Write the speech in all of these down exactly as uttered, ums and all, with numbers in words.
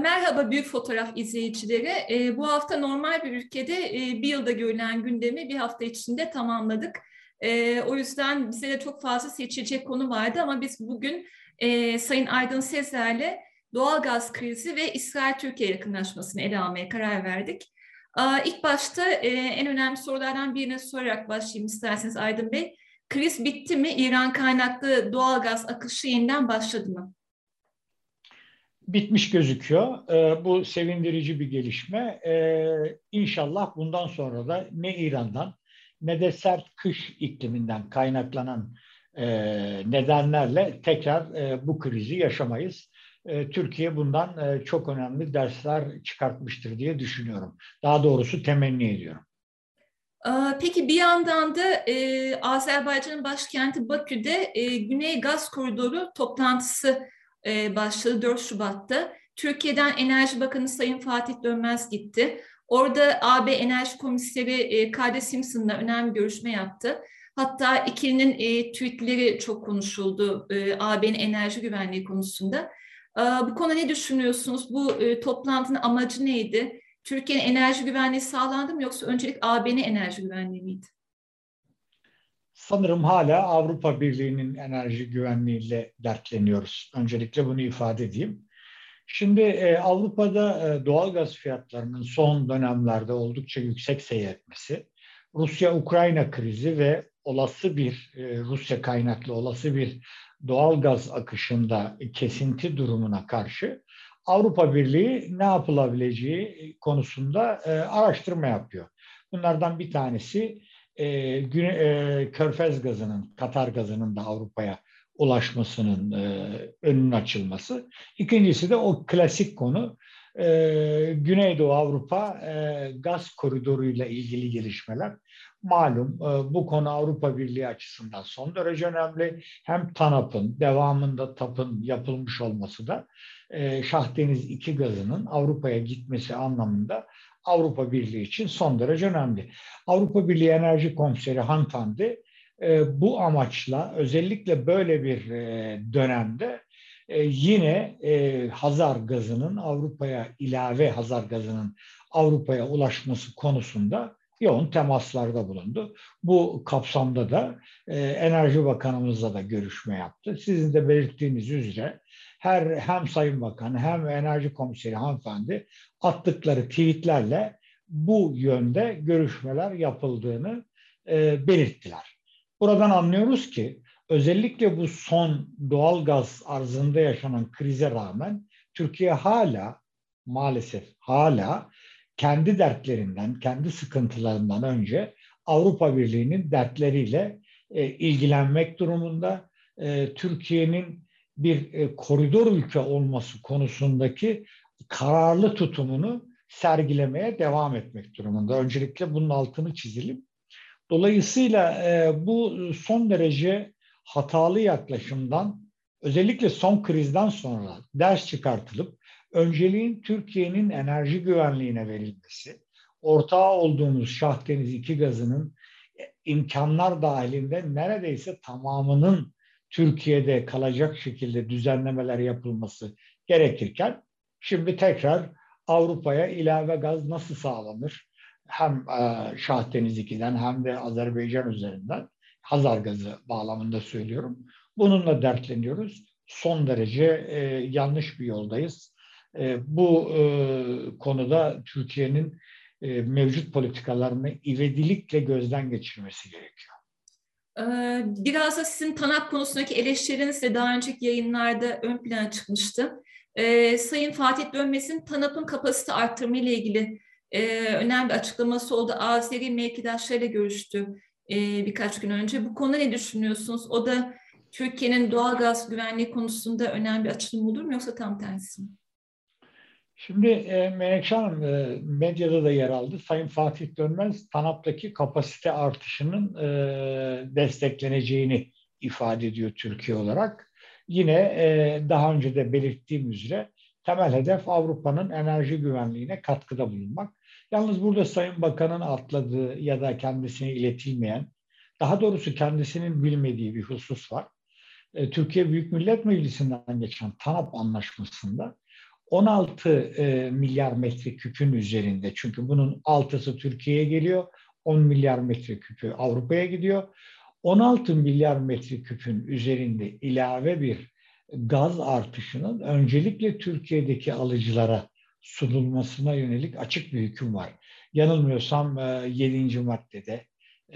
Merhaba Büyük Fotoğraf izleyicileri. E, bu hafta normal bir ülkede e, bir yılda görülen gündemi bir hafta içinde tamamladık. E, o yüzden bize de çok fazla seçilecek konu vardı ama biz bugün e, Sayın Aydın Sezer'le doğalgaz krizi ve İsrail-Türkiye yakınlaşmasını ele almaya karar verdik. E, ilk başta e, en önemli sorulardan birine sorarak başlayayım isterseniz Aydın Bey. Kriz bitti mi? İran kaynaklı doğalgaz akışı yeniden başladı mı? Bitmiş gözüküyor. Bu sevindirici bir gelişme. İnşallah bundan sonra da ne İran'dan ne de sert kış ikliminden kaynaklanan nedenlerle tekrar bu krizi yaşamayız. Türkiye bundan çok önemli dersler çıkartmıştır diye düşünüyorum. Daha doğrusu temenni ediyorum. Peki bir yandan da Azerbaycan'ın başkenti Bakü'de Güney Gaz Koridoru toplantısı başladı dört Şubat'ta. Türkiye'den Enerji Bakanı Sayın Fatih Dönmez gitti. Orada A B Enerji Komiseri Kade Simpson'la önemli görüşme yaptı. Hatta ikilinin tweetleri çok konuşuldu A B'nin enerji güvenliği konusunda. Bu konuda ne düşünüyorsunuz? Bu toplantının amacı neydi? Türkiye'nin enerji güvenliği sağlandı mı yoksa öncelik A B'nin enerji güvenliği miydi? Sanırım hala Avrupa Birliği'nin enerji güvenliğiyle dertleniyoruz. Öncelikle bunu ifade edeyim. Şimdi e, Avrupa'da e, doğalgaz fiyatlarının son dönemlerde oldukça yüksek seyretmesi, Rusya-Ukrayna krizi ve olası bir e, Rusya kaynaklı olası bir doğalgaz akışında kesinti durumuna karşı Avrupa Birliği ne yapılabileceği konusunda e, araştırma yapıyor. Bunlardan bir tanesi E, Güney, e, Körfez gazının, Katar gazının da Avrupa'ya ulaşmasının e, önünün açılması. İkincisi de o klasik konu e, Güneydoğu Avrupa e, gaz koridoruyla ilgili gelişmeler. Malum e, bu konu Avrupa Birliği açısından son derece önemli. Hem TANAP'ın, devamında TAP'ın yapılmış olması da e, Şah Deniz iki gazının Avrupa'ya gitmesi anlamında Avrupa Birliği için son derece önemli. Avrupa Birliği Enerji Komiseri Hantandi bu amaçla özellikle böyle bir dönemde yine Hazar gazının Avrupa'ya ilave Hazar gazının Avrupa'ya ulaşması konusunda yoğun temaslarda bulundu. Bu kapsamda da Enerji Bakanımızla da görüşme yaptı. Sizin de belirttiğiniz üzere Her, hem Sayın Bakan hem Enerji Komiseri hanımefendi attıkları tweetlerle bu yönde görüşmeler yapıldığını e, belirttiler. Buradan anlıyoruz ki özellikle bu son doğalgaz arzında yaşanan krize rağmen Türkiye hala maalesef hala kendi dertlerinden, kendi sıkıntılarından önce Avrupa Birliği'nin dertleriyle e, ilgilenmek durumunda. E, Türkiye'nin bir koridor ülke olması konusundaki kararlı tutumunu sergilemeye devam etmek durumunda. Öncelikle bunun altını çizelim. Dolayısıyla bu son derece hatalı yaklaşımdan, özellikle son krizden sonra ders çıkartılıp önceliğin Türkiye'nin enerji güvenliğine verilmesi, ortağı olduğumuz Şah Deniz iki gazının imkanlar dahilinde neredeyse tamamının Türkiye'de kalacak şekilde düzenlemeler yapılması gerekirken şimdi tekrar Avrupa'ya ilave gaz nasıl sağlanır? Hem Şah Deniz iki'den hem de Azerbaycan üzerinden Hazar gazı bağlamında söylüyorum. Bununla dertleniyoruz. Son derece yanlış bir yoldayız. Bu konuda Türkiye'nin mevcut politikalarını ivedilikle gözden geçirmesi gerekiyor. Biraz da sizin TANAP konusundaki eleştiriniz de daha önceki yayınlarda ön plana çıkmıştı. Ee, Sayın Fatih Dönmez'in TANAP'ın kapasite arttırma ile ilgili e, önemli açıklaması oldu. Azeri mevkidaşlarıyla görüştü e, birkaç gün önce. Bu konuda ne düşünüyorsunuz? O da Türkiye'nin doğalgaz güvenliği konusunda önemli bir açılım olur mu yoksa tam tersi mi? Şimdi e, Menekşe Hanım e, medyada da yer aldı. Sayın Fatih Dönmez TANAP'taki kapasite artışının e, destekleneceğini ifade ediyor Türkiye olarak. Yine e, daha önce de belirttiğim üzere temel hedef Avrupa'nın enerji güvenliğine katkıda bulunmak. Yalnız burada Sayın Bakan'ın atladığı ya da kendisine iletilmeyen, daha doğrusu kendisinin bilmediği bir husus var. E, Türkiye Büyük Millet Meclisi'nden geçen TANAP anlaşmasında on altı e, milyar metreküpün üzerinde, çünkü bunun altısı Türkiye'ye geliyor, on milyar metreküpü Avrupa'ya gidiyor. on altı milyar metreküpün üzerinde ilave bir gaz artışının öncelikle Türkiye'deki alıcılara sunulmasına yönelik açık bir hüküm var. Yanılmıyorsam yedinci maddede,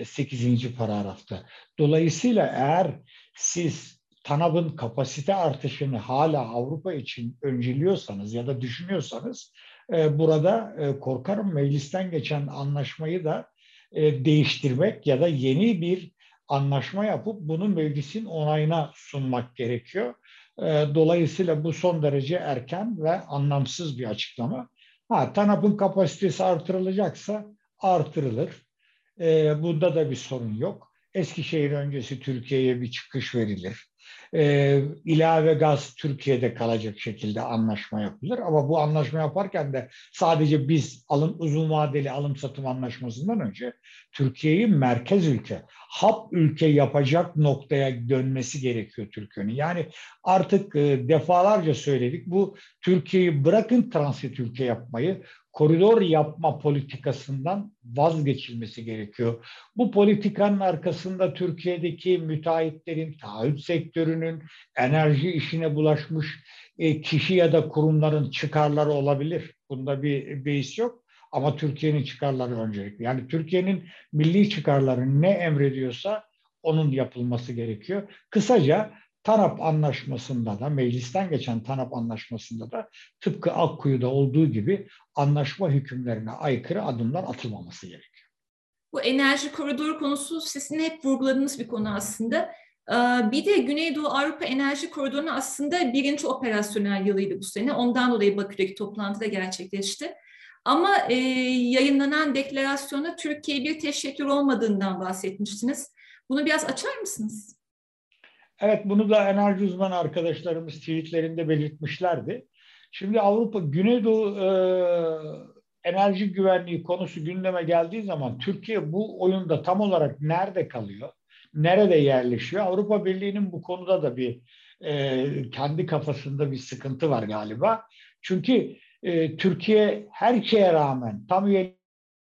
sekizinci paragrafta. Dolayısıyla eğer siz TANAP'ın kapasite artışını hala Avrupa için önceliyorsanız ya da düşünüyorsanız burada korkarım meclisten geçen anlaşmayı da değiştirmek ya da yeni bir anlaşma yapıp bunu meclisin onayına sunmak gerekiyor. Dolayısıyla bu son derece erken ve anlamsız bir açıklama. Ha, TANAP'ın kapasitesi artırılacaksa artırılır. E, bunda da bir sorun yok. Eskişehir öncesi Türkiye'ye bir çıkış verilir. E, ilave gaz Türkiye'de kalacak şekilde anlaşma yapılır. Ama bu anlaşma yaparken de sadece biz alım, uzun vadeli alım satım anlaşmasından önce Türkiye'yi merkez ülke, hap ülke yapacak noktaya dönmesi gerekiyor Türkiye'nin. Yani artık e, defalarca söyledik, bu Türkiye'yi bırakın transit ülke yapmayı, koridor yapma politikasından vazgeçilmesi gerekiyor. Bu politikanın arkasında Türkiye'deki müteahhitlerin, taahhüt sektörünün, enerji işine bulaşmış kişi ya da kurumların çıkarları olabilir. Bunda bir beis yok ama Türkiye'nin çıkarları öncelikli. Yani Türkiye'nin milli çıkarları ne emrediyorsa onun yapılması gerekiyor. Kısaca TANAP anlaşmasında da, meclisten geçen TANAP anlaşmasında da tıpkı Akkuyu'da olduğu gibi anlaşma hükümlerine aykırı adımlar atılmaması gerekiyor. Bu enerji koridoru konusu sizin hep vurguladığınız bir konu aslında. Bir de Güneydoğu Avrupa Enerji Koridoru'nun aslında birinci operasyonel yılıydı bu sene. Ondan dolayı Bakü'deki toplantıda gerçekleşti. Ama yayınlanan deklarasyonda Türkiye bir teşekkür olmadığından bahsetmiştiniz. Bunu biraz açar mısınız? Evet, bunu da enerji uzmanı arkadaşlarımız tweetlerinde belirtmişlerdi. Şimdi Avrupa Güneydoğu e, enerji güvenliği konusu gündeme geldiği zaman Türkiye bu oyunda tam olarak nerede kalıyor, nerede yerleşiyor? Avrupa Birliği'nin bu konuda da bir e, kendi kafasında bir sıkıntı var galiba. Çünkü e, Türkiye her şeye rağmen tam üyelik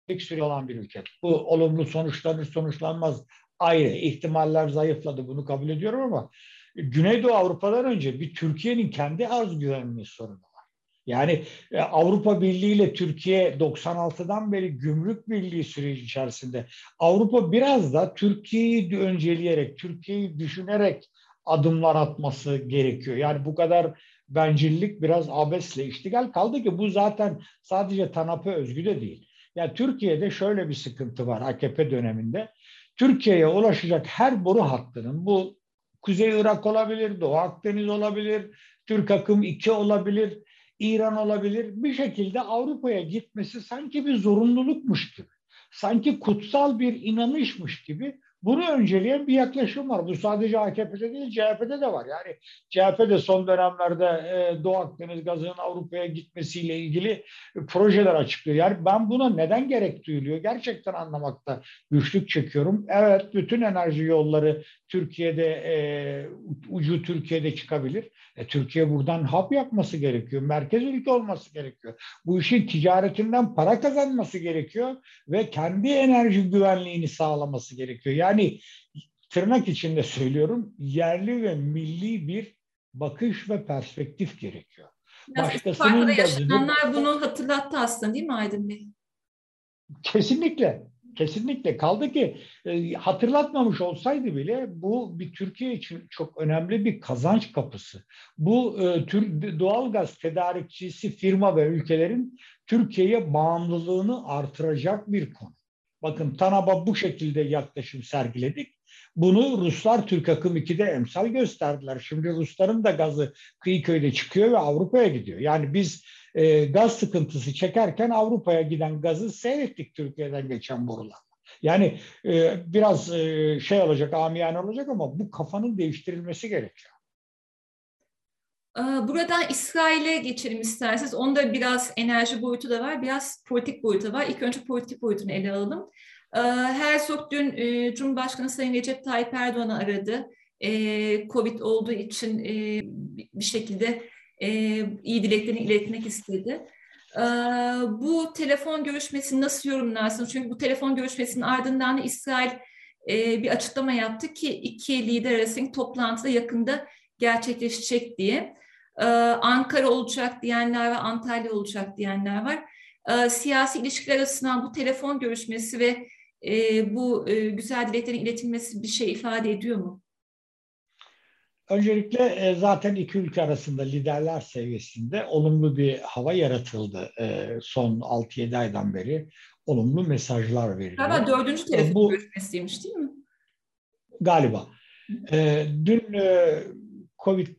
süresi olan bir ülke. Bu olumlu sonuçlanır sonuçlanmaz ayrı, ihtimaller zayıfladı, bunu kabul ediyorum ama Güneydoğu Avrupa'dan önce bir Türkiye'nin kendi arz güvenliği sorunu var. Yani Avrupa Birliği ile Türkiye doksan altıdan beri Gümrük Birliği süreci içerisinde Avrupa biraz da Türkiye'yi önceleyerek, Türkiye'yi düşünerek adımlar atması gerekiyor. Yani bu kadar bencillik biraz abesle iştigal, kaldı ki bu zaten sadece TANAP'a özgü de değil. Yani Türkiye'de şöyle bir sıkıntı var A K P döneminde. Türkiye'ye ulaşacak her boru hattının, bu Kuzey Irak olabilir, Doğu Akdeniz olabilir, Türk Akım iki olabilir, İran olabilir, bir şekilde Avrupa'ya gitmesi sanki bir zorunlulukmuş gibi, sanki kutsal bir inanışmış gibi bunu önceleyen bir yaklaşım var. Bu sadece A K P'de değil, C H P'de de var. Yani C H P'de son dönemlerde Doğu Akdeniz gazının Avrupa'ya gitmesiyle ilgili projeler açıklıyor. Yani ben buna neden gerek duyuluyor? Gerçekten anlamakta güçlük çekiyorum. Evet, bütün enerji yolları Türkiye'de, ucu Türkiye'de çıkabilir. E, Türkiye buradan hub yapması gerekiyor. Merkez ülke olması gerekiyor. Bu işin ticaretinden para kazanması gerekiyor ve kendi enerji güvenliğini sağlaması gerekiyor. Yani Yani tırnak içinde söylüyorum, yerli ve milli bir bakış ve perspektif gerekiyor. Farklı yaşananlar bunu hatırlattı aslında, değil mi Aydın Bey? Kesinlikle, kesinlikle. Kaldı ki e, hatırlatmamış olsaydı bile bu bir Türkiye için çok önemli bir kazanç kapısı. Bu e, tür, doğalgaz tedarikçisi firma ve ülkelerin Türkiye'ye bağımlılığını artıracak bir konu. Bakın TANAP'a bu şekilde yaklaşım sergiledik. Bunu Ruslar Türk Akım iki'de emsal gösterdiler. Şimdi Rusların da gazı Kıyıköy'de çıkıyor ve Avrupa'ya gidiyor. Yani biz e, gaz sıkıntısı çekerken Avrupa'ya giden gazı seyrettik Türkiye'den geçen borular. Yani e, biraz e, şey olacak, amiyane olacak ama bu kafanın değiştirilmesi gerekiyor. Buradan İsrail'e geçelim isterseniz. Onda biraz enerji boyutu da var, biraz politik boyutu var. İlk önce politik boyutunu ele alalım. Herzog dün Cumhurbaşkanı Sayın Recep Tayyip Erdoğan'ı aradı. Covid olduğu için bir şekilde iyi dileklerini iletmek istedi. Bu telefon görüşmesini nasıl yorumlarsınız? Çünkü bu telefon görüşmesinin ardından İsrail bir açıklama yaptı ki iki lider arasındaki toplantıda yakında gerçekleşecek diye. Ankara olacak diyenler ve Antalya olacak diyenler var. Siyasi ilişkiler arasından bu telefon görüşmesi ve bu güzel dileklerin iletilmesi bir şey ifade ediyor mu? Öncelikle zaten iki ülke arasında liderler seviyesinde olumlu bir hava yaratıldı. Son altı yedi aydan beri olumlu mesajlar veriliyor. Galiba dördüncü telefon bu, görüşmesiymiş değil mi? Galiba. Dün Covid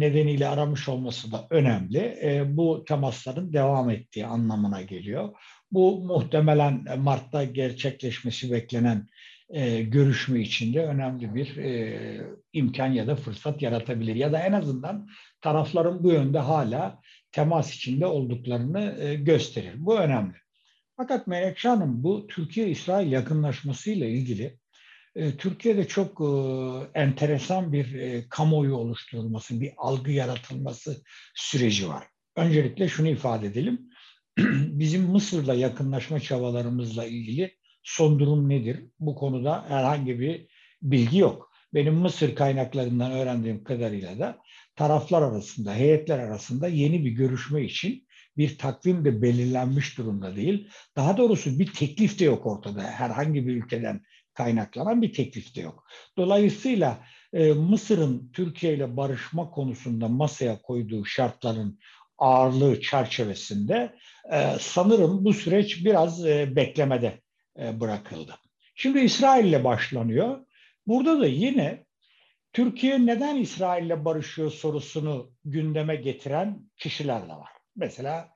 nedeniyle aramış olması da önemli. Bu temasların devam ettiği anlamına geliyor. Bu muhtemelen Mart'ta gerçekleşmesi beklenen görüşme içinde önemli bir imkan ya da fırsat yaratabilir. Ya da en azından tarafların bu yönde hala temas içinde olduklarını gösterir. Bu önemli. Fakat Melekşah Hanım, bu Türkiye-İsrail yakınlaşmasıyla ilgili Türkiye'de çok enteresan bir kamuoyu oluşturulması, bir algı yaratılması süreci var. Öncelikle şunu ifade edelim. Bizim Mısır'la yakınlaşma çabalarımızla ilgili son durum nedir? Bu konuda herhangi bir bilgi yok. Benim Mısır kaynaklarından öğrendiğim kadarıyla da taraflar arasında, heyetler arasında yeni bir görüşme için bir takvim de belirlenmiş durumda değil. Daha doğrusu bir teklif de yok ortada. Herhangi bir ülkeden kaynaklanan bir teklif de yok. Dolayısıyla e, Mısır'ın Türkiye ile barışma konusunda masaya koyduğu şartların ağırlığı çerçevesinde e, sanırım bu süreç biraz e, beklemede e, bırakıldı. Şimdi İsrail ile başlanıyor. Burada da yine Türkiye neden İsrail ile barışıyor sorusunu gündeme getiren kişiler de var. Mesela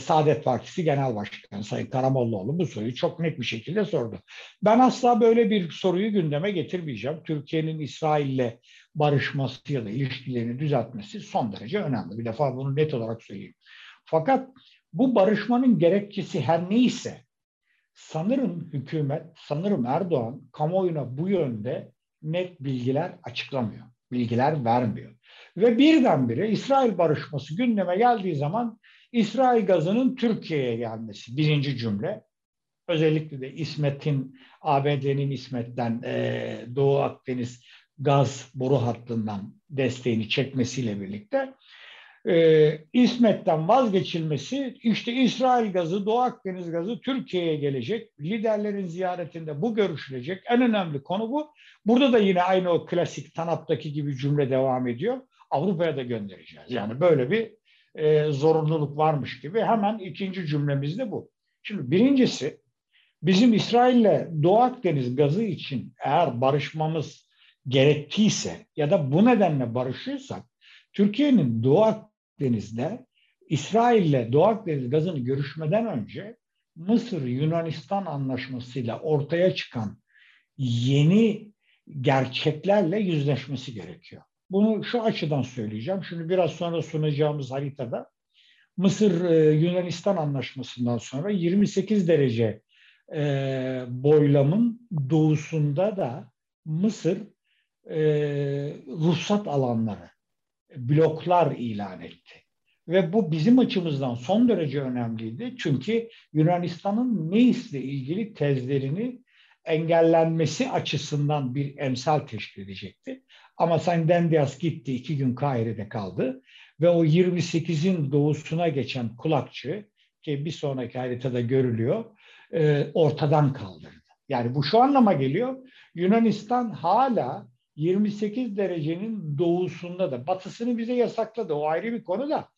Saadet Partisi Genel Başkanı Sayın Karamollaoğlu bu soruyu çok net bir şekilde sordu. Ben asla böyle bir soruyu gündeme getirmeyeceğim. Türkiye'nin İsrail'le barışması ya da ilişkilerini düzeltmesi son derece önemli. Bir defa bunu net olarak söyleyeyim. Fakat bu barışmanın gerekçesi her neyse sanırım hükümet, sanırım Erdoğan kamuoyuna bu yönde net bilgiler açıklamıyor. Bilgiler vermiyor. Ve birdenbire İsrail barışması gündeme geldiği zaman İsrail gazının Türkiye'ye gelmesi birinci cümle. Özellikle de İsmet'in, A B D'nin İsmet'ten e, Doğu Akdeniz gaz boru hattından desteğini çekmesiyle birlikte e, İsmet'ten vazgeçilmesi, işte İsrail gazı, Doğu Akdeniz gazı Türkiye'ye gelecek. Liderlerin ziyaretinde bu görüşülecek. En önemli konu bu. Burada da yine aynı o klasik TANAP'taki gibi cümle devam ediyor. Avrupa'ya da göndereceğiz. Yani böyle bir E, zorunluluk varmış gibi hemen ikinci cümlemiz de bu. Şimdi birincisi bizim İsrail'le Doğu Akdeniz gazı için eğer barışmamız gerektiyse ya da bu nedenle barışıyorsak Türkiye'nin Doğu Akdeniz'de İsrail'le Doğu Akdeniz gazını görüşmeden önce Mısır-Yunanistan anlaşmasıyla ortaya çıkan yeni gerçeklerle yüzleşmesi gerekiyor. Bunu şu açıdan söyleyeceğim. Şimdi biraz sonra sunacağımız haritada Mısır-Yunanistan anlaşmasından sonra yirmi sekiz derece e, boylamın doğusunda da Mısır e, ruhsat alanları, bloklar ilan etti. Ve bu bizim açımızdan son derece önemliydi. Çünkü Yunanistan'ın Meis'le ilgili tezlerini engellenmesi açısından bir emsal teşkil edecekti. Ama Sayın Dendias gitti, iki gün Kahire'de kaldı ve o yirmi sekizin doğusuna geçen kulakçı ki bir sonraki haritada görülüyor ortadan kaldırdı. Yani bu şu anlama geliyor. Yunanistan hala yirmi sekiz derecenin doğusunda da, batısını bize yasakladı, o ayrı bir konu da,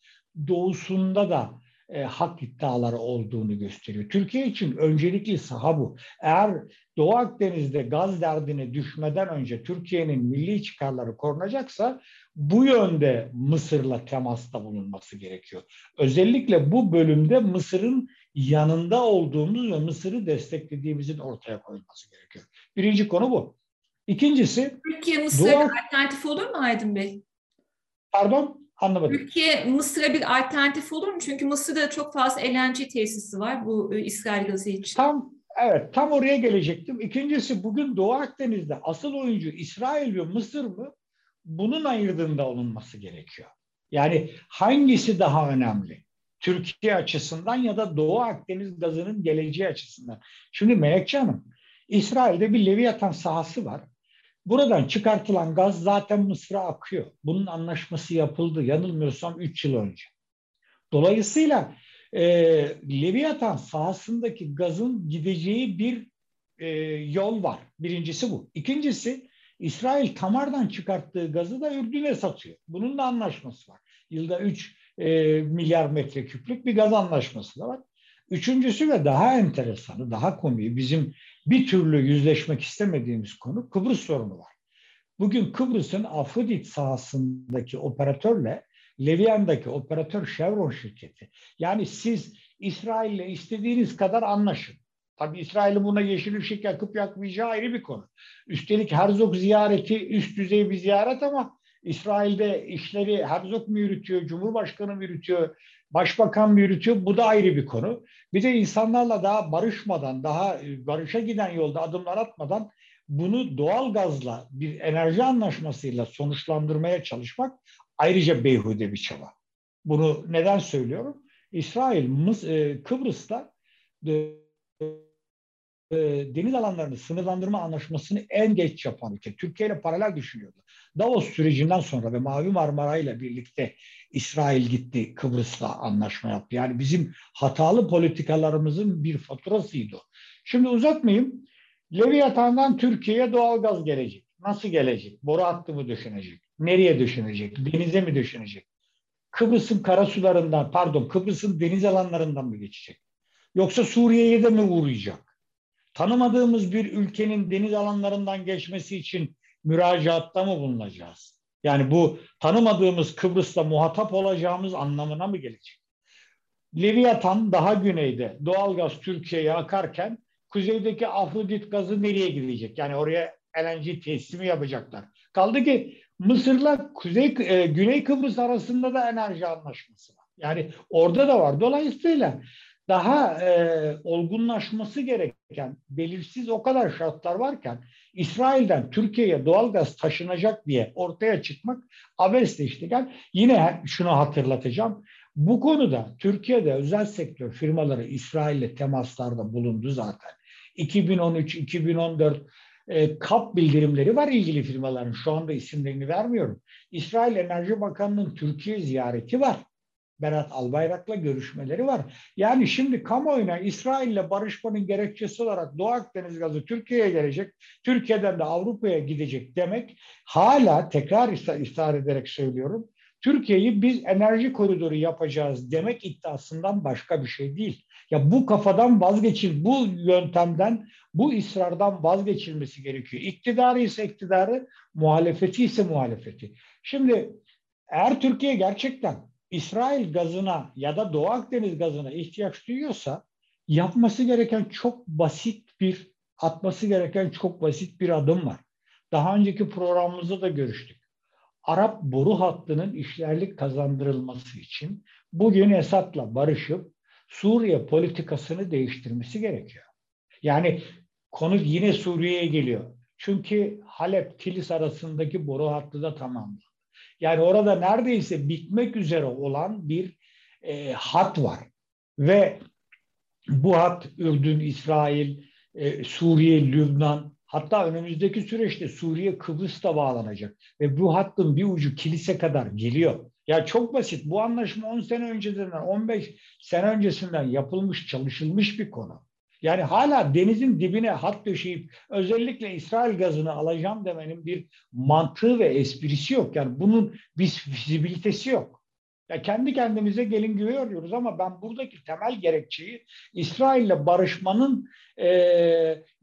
doğusunda da E, hak iddiaları olduğunu gösteriyor. Türkiye için öncelikli saha bu. Eğer Doğu Akdeniz'de gaz derdine düşmeden önce Türkiye'nin milli çıkarları korunacaksa bu yönde Mısır'la temasta bulunması gerekiyor. Özellikle bu bölümde Mısır'ın yanında olduğumuz ve Mısır'ı desteklediğimizin ortaya koyulması gerekiyor. Birinci konu bu. İkincisi... Türkiye Mısır'a Doğu... alternatif olur mu Aydın Bey? Pardon? Anlamadım. Türkiye, Mısır'a bir alternatif olur mu? Çünkü Mısır'da çok fazla L N G tesisi var bu İsrail gazı için. Tam, evet, tam oraya gelecektim. İkincisi, bugün Doğu Akdeniz'de asıl oyuncu İsrail ve Mısır mı? Bunun ayırdığında olunması gerekiyor. Yani hangisi daha önemli? Türkiye açısından ya da Doğu Akdeniz gazının geleceği açısından. Şimdi Melekçe Hanım, İsrail'de bir Leviathan sahası var. Buradan çıkartılan gaz zaten Mısır'a akıyor. Bunun anlaşması yapıldı yanılmıyorsam üç yıl önce. Dolayısıyla e, Leviathan sahasındaki gazın gideceği bir e, yol var. Birincisi bu. İkincisi, İsrail Tamar'dan çıkarttığı gazı da Ürdün'e satıyor. Bunun da anlaşması var. Yılda üç e, milyar metreküplük bir gaz anlaşması da var. Üçüncüsü ve daha enteresanı, daha komiği, bizim bir türlü yüzleşmek istemediğimiz konu Kıbrıs sorunu var. Bugün Kıbrıs'ın Afrodit sahasındaki operatörle Leviathan'daki operatör Chevron şirketi. Yani siz İsrail'le istediğiniz kadar anlaşın. Tabii İsrail'in buna yeşil ışık yakıp yakmayacağı ayrı bir konu. Üstelik Herzog ziyareti üst düzey bir ziyaret ama İsrail'de işleri Herzog mu yürütüyor, Cumhurbaşkanı mı yürütüyor, Başbakan mı yürütüyor? Bu da ayrı bir konu. Bir de insanlarla daha barışmadan, daha barışa giden yolda adımlar atmadan bunu doğal gazla, bir enerji anlaşmasıyla sonuçlandırmaya çalışmak ayrıca beyhude bir çaba. Bunu neden söylüyorum? İsrail, Kıbrıs'ta deniz alanlarını sınırlandırma anlaşmasını en geç yapan ülke. Türkiye ile paralel düşünüyordu. Davos sürecinden sonra ve Mavi Marmara ile birlikte İsrail gitti Kıbrıs'la anlaşma yaptı. Yani bizim hatalı politikalarımızın bir faturasıydı. Şimdi uzatmayayım. Leviathan'dan Türkiye'ye doğalgaz gelecek. Nasıl gelecek? Boru hattı mı döşenecek? Nereye döşenecek? Denize mi döşenecek? Kıbrıs'ın karasularından, pardon Kıbrıs'ın deniz alanlarından mı geçecek? Yoksa Suriye'ye de mi uğrayacak? Tanımadığımız bir ülkenin deniz alanlarından geçmesi için müracaatta mı bulunacağız? Yani bu tanımadığımız Kıbrıs'la muhatap olacağımız anlamına mı gelecek? Leviathan daha güneyde doğalgaz Türkiye'ye akarken kuzeydeki Afrodit gazı nereye gidecek? Yani oraya L N G teslimi yapacaklar. Kaldı ki Mısır'la Kuzey, e, Güney Kıbrıs arasında da enerji anlaşması var. Yani orada da var. Dolayısıyla daha e, olgunlaşması gereken, belirsiz o kadar şartlar varken İsrail'den Türkiye'ye doğalgaz taşınacak diye ortaya çıkmak abesle iştigal. Yine şunu hatırlatacağım. Bu konuda Türkiye'de özel sektör firmaları İsrail'le temaslarda bulundu zaten. iki bin on üç iki bin on dört e, KAP bildirimleri var ilgili firmaların. Şu anda isimlerini vermiyorum. İsrail Enerji Bakanı'nın Türkiye ziyareti var. Berat Albayrak'la görüşmeleri var. Yani şimdi kamuoyuna İsrail'le barışmanın gerekçesi olarak Doğu Akdeniz gazı Türkiye'ye gelecek, Türkiye'den de Avrupa'ya gidecek demek hala tekrar ısrar ederek söylüyorum. Türkiye'yi biz enerji koridoru yapacağız demek iddiasından başka bir şey değil. Ya bu kafadan vazgeçil, bu yöntemden, bu ısrardan vazgeçilmesi gerekiyor. İktidarı ise iktidarı, muhalefeti ise muhalefeti. Şimdi eğer Türkiye gerçekten İsrail gazına ya da Doğu Akdeniz gazına ihtiyaç duyuyorsa yapması gereken çok basit bir, atması gereken çok basit bir adım var. Daha önceki programımızda da görüştük. Arap boru hattının işlerlik kazandırılması için bugün Esad'la barışıp Suriye politikasını değiştirmesi gerekiyor. Yani konu yine Suriye'ye geliyor. Çünkü Halep-Kilis arasındaki boru hattı da tamamlandı. Yani orada neredeyse bitmek üzere olan bir e, hat var. Ve bu hat Ürdün, İsrail, e, Suriye, Lübnan, hatta önümüzdeki süreçte Suriye, Kıbrıs'ta bağlanacak. Ve bu hattın bir ucu Kilis'e kadar geliyor. Ya çok basit. Bu anlaşma on sene öncesinden, on beş sene öncesinden yapılmış, çalışılmış bir konu. Yani hala denizin dibine hat döşeyip özellikle İsrail gazını alacağım demenin bir mantığı ve esprisi yok. Yani bunun bir fizibilitesi yok. Ya kendi kendimize gelin güve yoruyoruz ama ben buradaki temel gerekçeyi İsrail'le barışmanın e,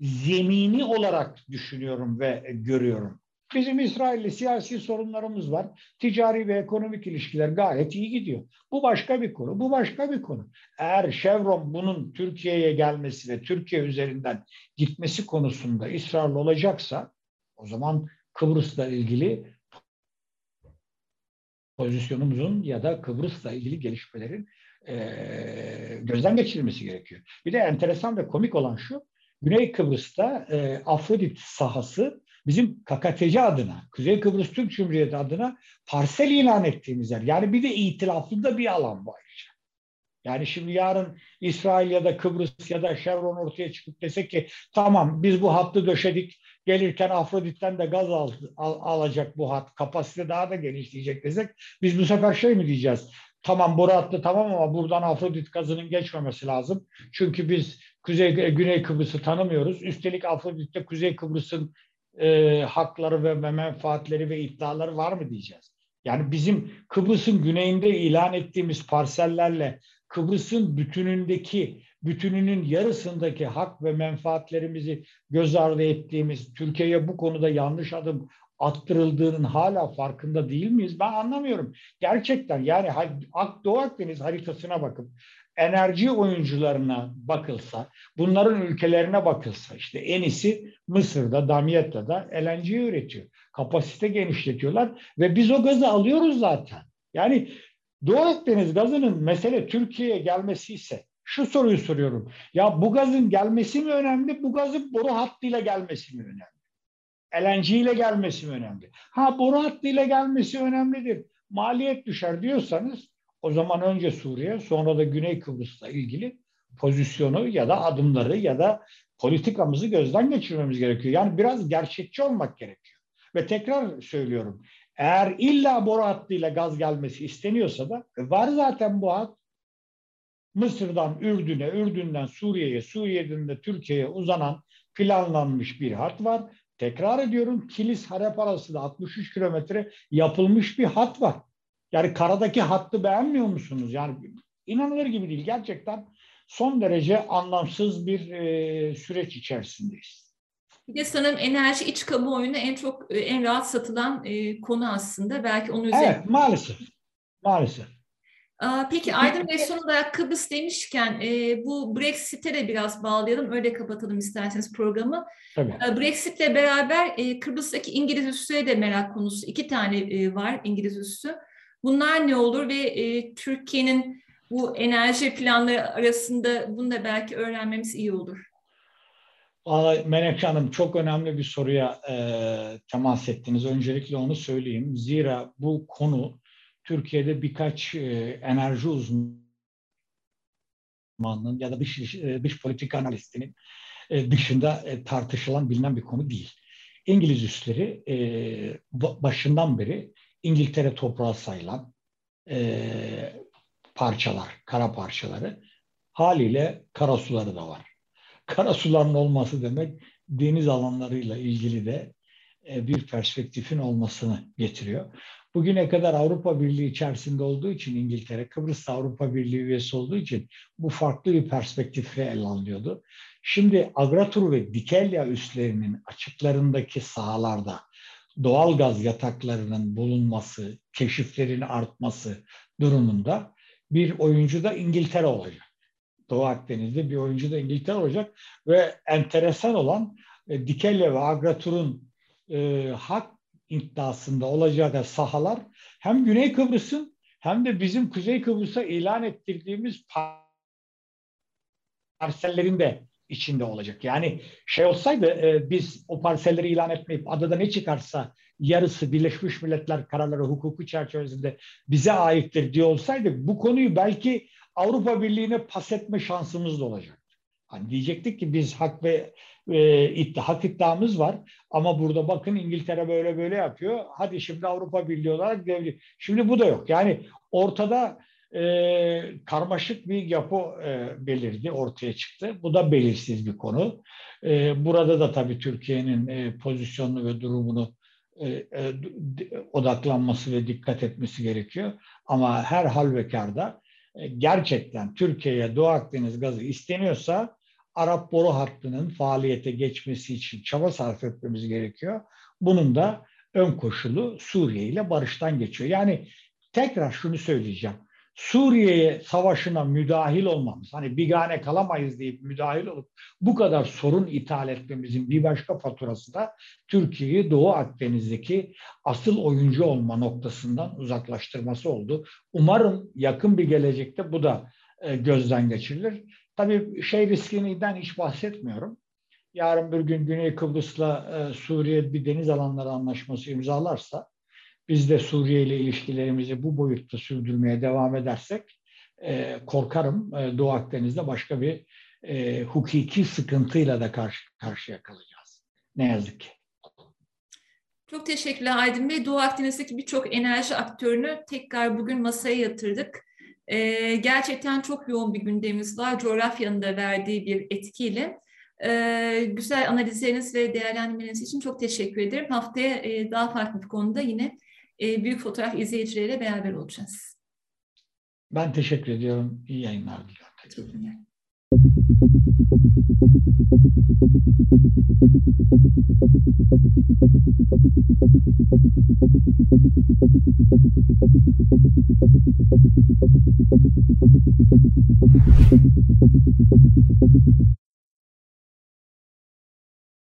zemini olarak düşünüyorum ve görüyorum. Bizim İsrail'le siyasi sorunlarımız var. Ticari ve ekonomik ilişkiler gayet iyi gidiyor. Bu başka bir konu, bu başka bir konu. Eğer Chevron bunun Türkiye'ye gelmesi ve Türkiye üzerinden gitmesi konusunda ısrarlı olacaksa o zaman Kıbrıs'la ilgili pozisyonumuzun ya da Kıbrıs'la ilgili gelişmelerin e, gözden geçirilmesi gerekiyor. Bir de enteresan ve komik olan şu, Güney Kıbrıs'ta e, Afrodit sahası bizim K K T C adına, Kuzey Kıbrıs Türk Cumhuriyeti adına parsel ilan ettiğimiz yer. Yani bir de itilaflı da bir alan bu ayrıca. Yani şimdi yarın İsrail ya da Kıbrıs ya da Chevron ortaya çıkıp desek ki tamam biz bu hattı döşedik, gelirken Afrodit'ten de gaz al, al, alacak bu hat, kapasite daha da genişleyecek desek biz bu sefer şey mi diyeceğiz? Tamam boru hattı tamam ama buradan Afrodit gazının geçmemesi lazım. Çünkü biz Kuzey, Güney Kıbrıs'ı tanımıyoruz. Üstelik Afrodit'te Kuzey Kıbrıs'ın e, hakları ve menfaatleri ve iddiaları var mı diyeceğiz. Yani bizim Kıbrıs'ın güneyinde ilan ettiğimiz parsellerle Kıbrıs'ın bütünündeki, bütününün yarısındaki hak ve menfaatlerimizi göz ardı ettiğimiz, Türkiye'ye bu konuda yanlış adım attırıldığının hala farkında değil miyiz? Ben anlamıyorum. Gerçekten yani Doğu Akdeniz haritasına bakıp enerji oyuncularına bakılsa, bunların ülkelerine bakılsa, işte en iyisi Mısır'da, Damyata'da L N G üretiyor. Kapasite genişletiyorlar ve biz o gazı alıyoruz zaten. Yani Doğu Akdeniz gazının mesele Türkiye'ye gelmesi ise şu soruyu soruyorum. Ya bu gazın gelmesi mi önemli, bu gazın boru hattıyla gelmesi mi önemli? L N G ile gelmesi mi önemli? Ha boru hattıyla gelmesi önemlidir. Maliyet düşer diyorsanız o zaman önce Suriye, sonra da Güney Kıbrıs'la ilgili pozisyonu ya da adımları ya da politikamızı gözden geçirmemiz gerekiyor. Yani biraz gerçekçi olmak gerekiyor. Ve tekrar söylüyorum. Eğer illa boru hattıyla gaz gelmesi isteniyorsa da var zaten bu hat. Mısır'dan Ürdün'e, Ürdün'den Suriye'ye, Suriye'den de Türkiye'ye uzanan planlanmış bir hat var. Tekrar ediyorum Kilis-Halep arasında altmış üç kilometre yapılmış bir hat var. Yani karadaki hattı beğenmiyor musunuz? Yani inanılır gibi değil. Gerçekten son derece anlamsız bir e, süreç içerisindeyiz. Bir de sanırım enerji iç kamuoyuna en çok en rahat satılan e, konu aslında. Belki onu üzerine. Evet, maalesef. Maalesef. Aa, peki Aydın Bey son olarak Kıbrıs demişken e, bu Brexit'e de biraz bağlayalım. Öyle kapatalım isterseniz programı. E, Brexit'le beraber e, Kıbrıs'taki İngiliz üssü'ye de merak konusu. İki tane e, var İngiliz üssü. Bunlar ne olur ve e, Türkiye'nin bu enerji planları arasında bunu da belki öğrenmemiz iyi olur. Menekşe Hanım çok önemli bir soruya e, temas ettiniz. Öncelikle onu söyleyeyim. Zira bu konu Türkiye'de birkaç e, enerji uzmanının ya da dış, e, dış politika analistinin e, dışında e, tartışılan bilinen bir konu değil. İngiliz üsleri e, başından beri İngiltere toprağı sayılan e, parçalar, kara parçaları haliyle karasuları da var. Karasuların olması demek deniz alanlarıyla ilgili de bir perspektifin olmasını getiriyor. Bugüne kadar Avrupa Birliği içerisinde olduğu için İngiltere, Kıbrıs Avrupa Birliği üyesi olduğu için bu farklı bir perspektifle ele alınıyordu. Şimdi Akrotiri ve Dhekelia üslerinin açıklarındaki sahalarda doğal gaz yataklarının bulunması, keşiflerin artması durumunda bir oyuncu da İngiltere olacak. Doğu Akdeniz'de bir oyuncu da İngiltere olacak ve enteresan olan e, Dhekelia ve Agrotur'un e, hak iddiasında olacağı sahalar hem Güney Kıbrıs'ın hem de bizim Kuzey Kıbrıs'a ilan ettirdiğimiz parsellerin de içinde olacak. Yani şey olsaydı e, biz o parselleri ilan etmeyip adada ne çıkarsa yarısı Birleşmiş Milletler kararları hukuku çerçevesinde bize aittir diye olsaydık bu konuyu belki Avrupa Birliği'ne pas etme şansımız da olacaktı. Hani diyecektik ki biz hak ve e, iddia, hak iddiamız var ama burada bakın İngiltere böyle böyle yapıyor. Hadi şimdi Avrupa Birliği olarak devri. Şimdi bu da yok. Yani ortada e, karmaşık bir yapı e, belirdi, ortaya çıktı. Bu da belirsiz bir konu. E, burada da tabii Türkiye'nin e, pozisyonunu ve durumunu e, e, odaklanması ve dikkat etmesi gerekiyor. Ama her hal ve kârda gerçekten Türkiye'ye Doğu Akdeniz gazı isteniyorsa Arap boru hattının faaliyete geçmesi için çaba sarf etmemiz gerekiyor. Bunun da ön koşulu Suriye ile barıştan geçiyor. Yani tekrar şunu söyleyeceğim. Suriye'ye savaşına müdahil olmamız, hani bigane kalamayız deyip müdahil olup bu kadar sorun ithal etmemizin bir başka faturası da Türkiye'yi Doğu Akdeniz'deki asıl oyuncu olma noktasından uzaklaştırması oldu. Umarım yakın bir gelecekte bu da gözden geçirilir. Tabii şey riskinden hiç bahsetmiyorum. Yarın bir gün Güney Kıbrıs'la Suriye bir deniz alanları anlaşması imzalarsa, biz de Suriye ile ilişkilerimizi bu boyutta sürdürmeye devam edersek e, korkarım e, Doğu Akdeniz'de başka bir e, hukuki sıkıntıyla da karşı karşıya kalacağız. Ne yazık ki. Çok teşekkürler Aydın Bey. Doğu Akdeniz'deki birçok enerji aktörünü tekrar bugün masaya yatırdık. E, gerçekten çok yoğun bir gündemimiz var. Coğrafyanın da verdiği bir etkiyle. Ee, güzel analizleriniz ve değerlendirmeniz için çok teşekkür ederim. Haftaya e, daha farklı bir konuda yine e, Büyük Fotoğraf izleyicileriyle beraber olacağız. Ben teşekkür ediyorum. İyi yayınlar diliyorum.